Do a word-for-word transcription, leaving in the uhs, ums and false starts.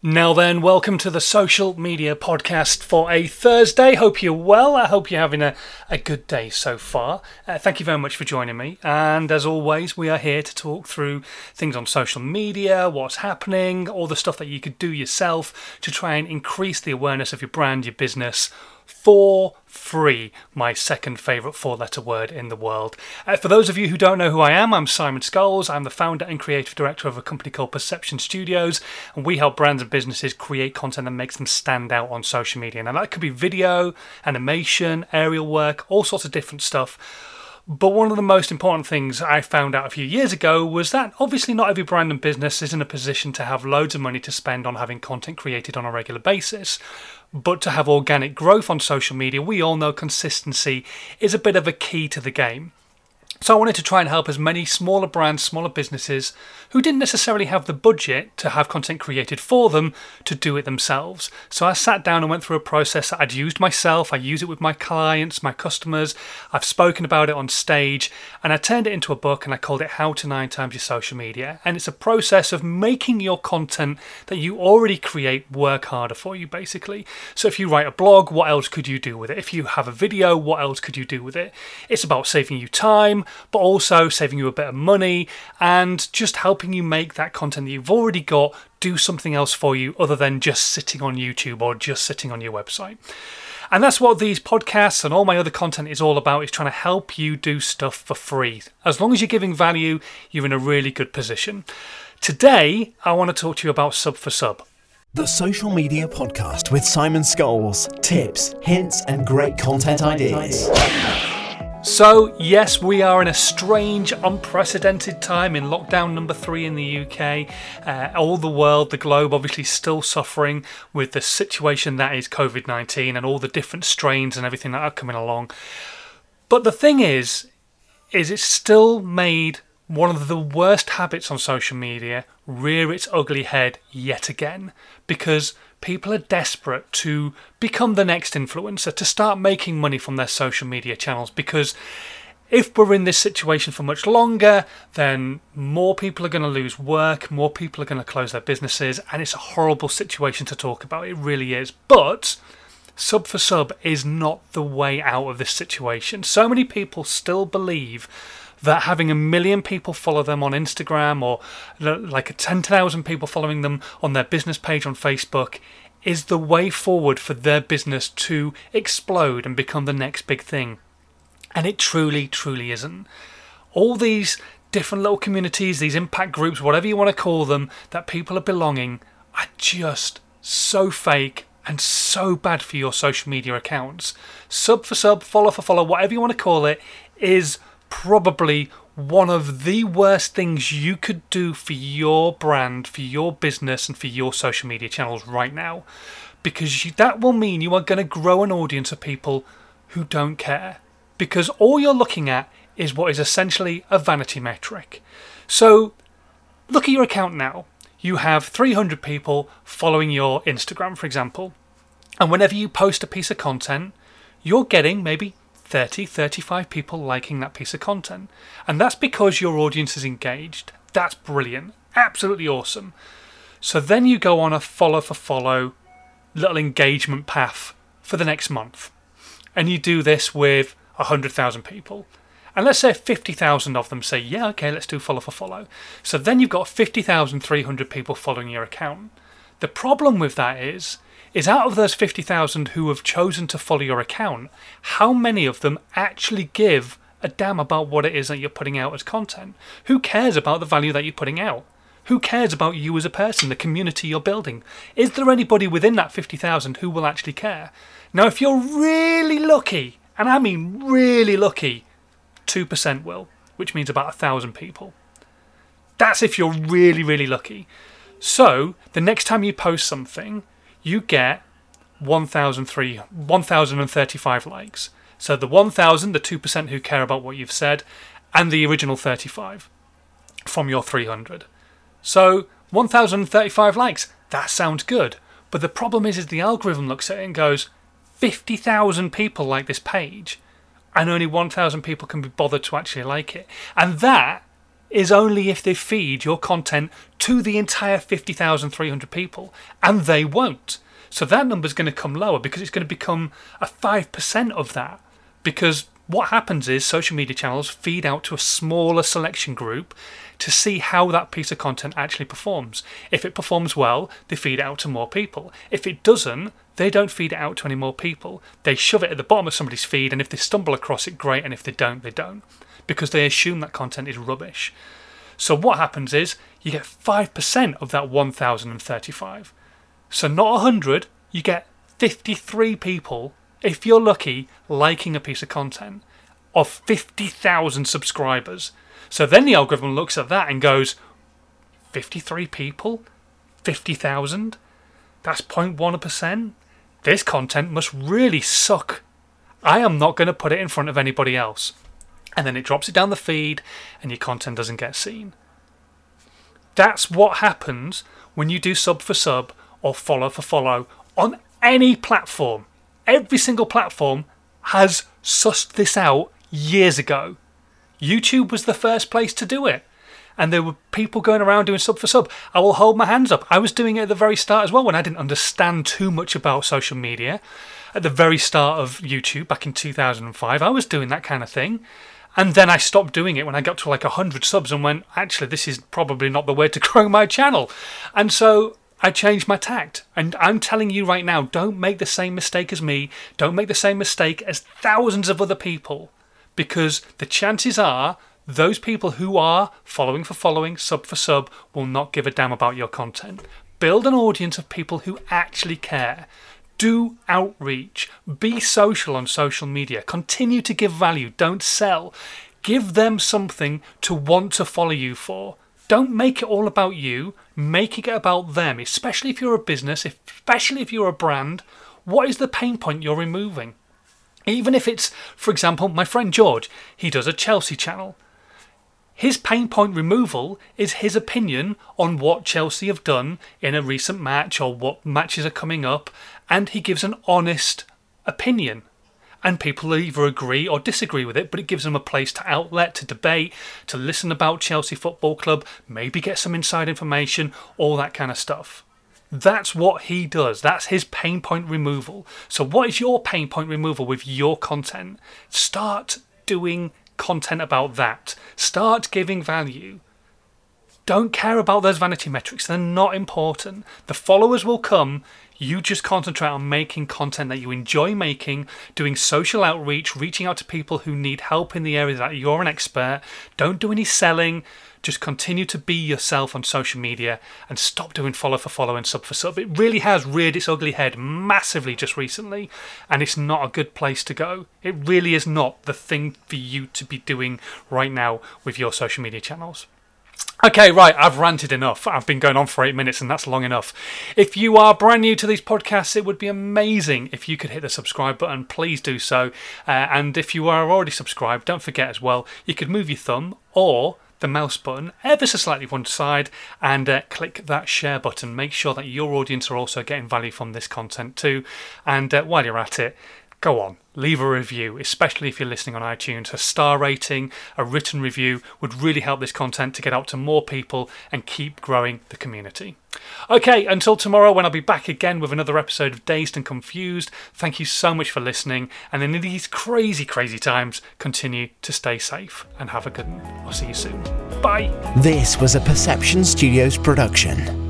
Now then, welcome to the Social Media Podcast for a Thursday. Hope you're well. I hope you're having a, a good day so far. Uh, thank you very much for joining me. And as always, we are here to talk through things on social media, what's happening, all the stuff that you could do yourself to try and increase the awareness of your brand, your business, for free, my second favourite four-letter word in the world. Uh, for those of you who don't know who I am, I'm Simon Scholes. I'm the founder and creative director of a company called Perception Studios, and we help brands and businesses create content that makes them stand out on social media. Now, that could be video, animation, aerial work, all sorts of different stuff. But one of the most important things I found out a few years ago was that obviously not every brand and business is in a position to have loads of money to spend on having content created on a regular basis. But to have organic growth on social media, we all know consistency is a bit of a key to the game. So I wanted to try and help as many smaller brands, smaller businesses who didn't necessarily have the budget to have content created for them to do it themselves. So I sat down and went through a process that I'd used myself. I use it with my clients, my customers. I've spoken about it on stage, and I turned it into a book, and I called it How to Nine Times Your Social Media. And it's a process of making your content that you already create work harder for you, basically. So if you write a blog, what else could you do with it? If you have a video, what else could you do with it? It's about saving you time, but also saving you a bit of money and just helping you make that content that you've already got do something else for you other than just sitting on YouTube or just sitting on your website. And that's what these podcasts and all my other content is all about, is trying to help you do stuff for free. As long as you're giving value, you're in a really good position. Today, I want to talk to you about Sub for Sub. The Social Media Podcast with Simon Scholes. Tips, hints, and great content ideas. So, yes, we are in a strange, unprecedented time in lockdown number three in the U K. Uh, all the world, the globe, obviously still suffering with the situation that is covid nineteen and all the different strains and everything that are coming along. But the thing is, is it's still made one of the worst habits on social media rear its ugly head yet again, because people are desperate to become the next influencer, to start making money from their social media channels, because if we're in this situation for much longer, then more people are going to lose work, more people are going to close their businesses, and it's a horrible situation to talk about. It really is. But Sub for Sub is not the way out of this situation. So many people still believe that having a million people follow them on Instagram, or like ten thousand people following them on their business page on Facebook, is the way forward for their business to explode and become the next big thing. And it truly, truly isn't. All these different little communities, these impact groups, whatever you want to call them, that people are belonging, are just so fake and so bad for your social media accounts. Sub for sub, follow for follow, whatever you want to call it, is probably one of the worst things you could do for your brand, for your business, and for your social media channels right now, because you, that will mean you are going to grow an audience of people who don't care, because all you're looking at is what is essentially a vanity metric. So look at your account now. You have three hundred people following your Instagram, for example, and whenever you post a piece of content, you're getting maybe thirty, thirty-five people liking that piece of content. And that's because your audience is engaged. That's brilliant. Absolutely awesome. So then you go on a follow for follow little engagement path for the next month. And you do this with one hundred thousand people. And let's say fifty thousand of them say, yeah, okay, let's do follow for follow. So then you've got fifty thousand three hundred people following your account. The problem with that is, is out of those fifty thousand who have chosen to follow your account, how many of them actually give a damn about what it is that you're putting out as content? Who cares about the value that you're putting out? Who cares about you as a person, the community you're building? Is there anybody within that fifty thousand who will actually care? Now, if you're really lucky, and I mean really lucky, two percent will, which means about one thousand people. That's if you're really, really lucky. So, the next time you post something, you get one thousand thirty-five likes. So the one thousand, the two percent who care about what you've said, and the original thirty-five from your three hundred. So one thousand thirty-five likes, that sounds good. But the problem is, is the algorithm looks at it and goes, fifty thousand people like this page, and only one thousand people can be bothered to actually like it. And that is only if they feed your content to the entire fifty thousand three hundred people, and they won't. So that number's going to come lower because it's going to become a five percent of that. Because what happens is social media channels feed out to a smaller selection group to see how that piece of content actually performs. If it performs well, they feed it out to more people. If it doesn't, they don't feed it out to any more people. They shove it at the bottom of somebody's feed, and if they stumble across it, great, and if they don't, they don't. Because they assume that content is rubbish. So what happens is you get five percent of that one thousand thirty-five. So not one hundred, you get fifty-three people, if you're lucky, liking a piece of content of fifty thousand subscribers. So then the algorithm looks at that and goes, fifty-three people? fifty thousand? That's zero point one percent? This content must really suck. I am not going to put it in front of anybody else. And then it drops it down the feed and your content doesn't get seen. That's what happens when you do sub for sub or follow for follow on any platform. Every single platform has sussed this out years ago. YouTube was the first place to do it. And there were people going around doing sub for sub. I will hold my hands up. I was doing it at the very start as well when I didn't understand too much about social media. At the very start of YouTube back in two thousand five, I was doing that kind of thing. And then I stopped doing it when I got to like one hundred subs and went, actually, this is probably not the way to grow my channel. And so I changed my tact. And I'm telling you right now, don't make the same mistake as me. Don't make the same mistake as thousands of other people. Because the chances are those people who are following for following, sub for sub, will not give a damn about your content. Build an audience of people who actually care. Do outreach. Be social on social media. Continue to give value. Don't sell. Give them something to want to follow you for. Don't make it all about you. Make it about them, especially if you're a business, especially if you're a brand. What is the pain point you're removing? Even if it's, for example, my friend George, he does a Chelsea channel. His pain point removal is his opinion on what Chelsea have done in a recent match or what matches are coming up, and he gives an honest opinion. And people either agree or disagree with it, but it gives them a place to outlet, to debate, to listen about Chelsea Football Club, maybe get some inside information, all that kind of stuff. That's what he does. That's his pain point removal. So what is your pain point removal with your content? Start doing content about that. Start giving value. Don't care about those vanity metrics. They're not important. The followers will come. You just concentrate on making content that you enjoy making, doing social outreach, reaching out to people who need help in the areas that you're an expert. Don't do any selling. Just continue to be yourself on social media and stop doing follow for follow and sub for sub. It really has reared its ugly head massively just recently, and it's not a good place to go. It really is not the thing for you to be doing right now with your social media channels. Okay, right, I've ranted enough. I've been going on for eight minutes and that's long enough. If you are brand new to these podcasts, it would be amazing if you could hit the subscribe button. Please do so. Uh, and if you are already subscribed, don't forget as well, you could move your thumb or the mouse button ever so slightly one side and uh, click that share button. Make sure that your audience are also getting value from this content too. And uh, while you're at it, go on, leave a review, especially if you're listening on iTunes. A star rating, a written review would really help this content to get out to more people and keep growing the community. Okay, until tomorrow when I'll be back again with another episode of Dazed and Confused, thank you so much for listening. And in these crazy, crazy times, continue to stay safe and have a good one. I'll see you soon. Bye. This was a Perception Studios production.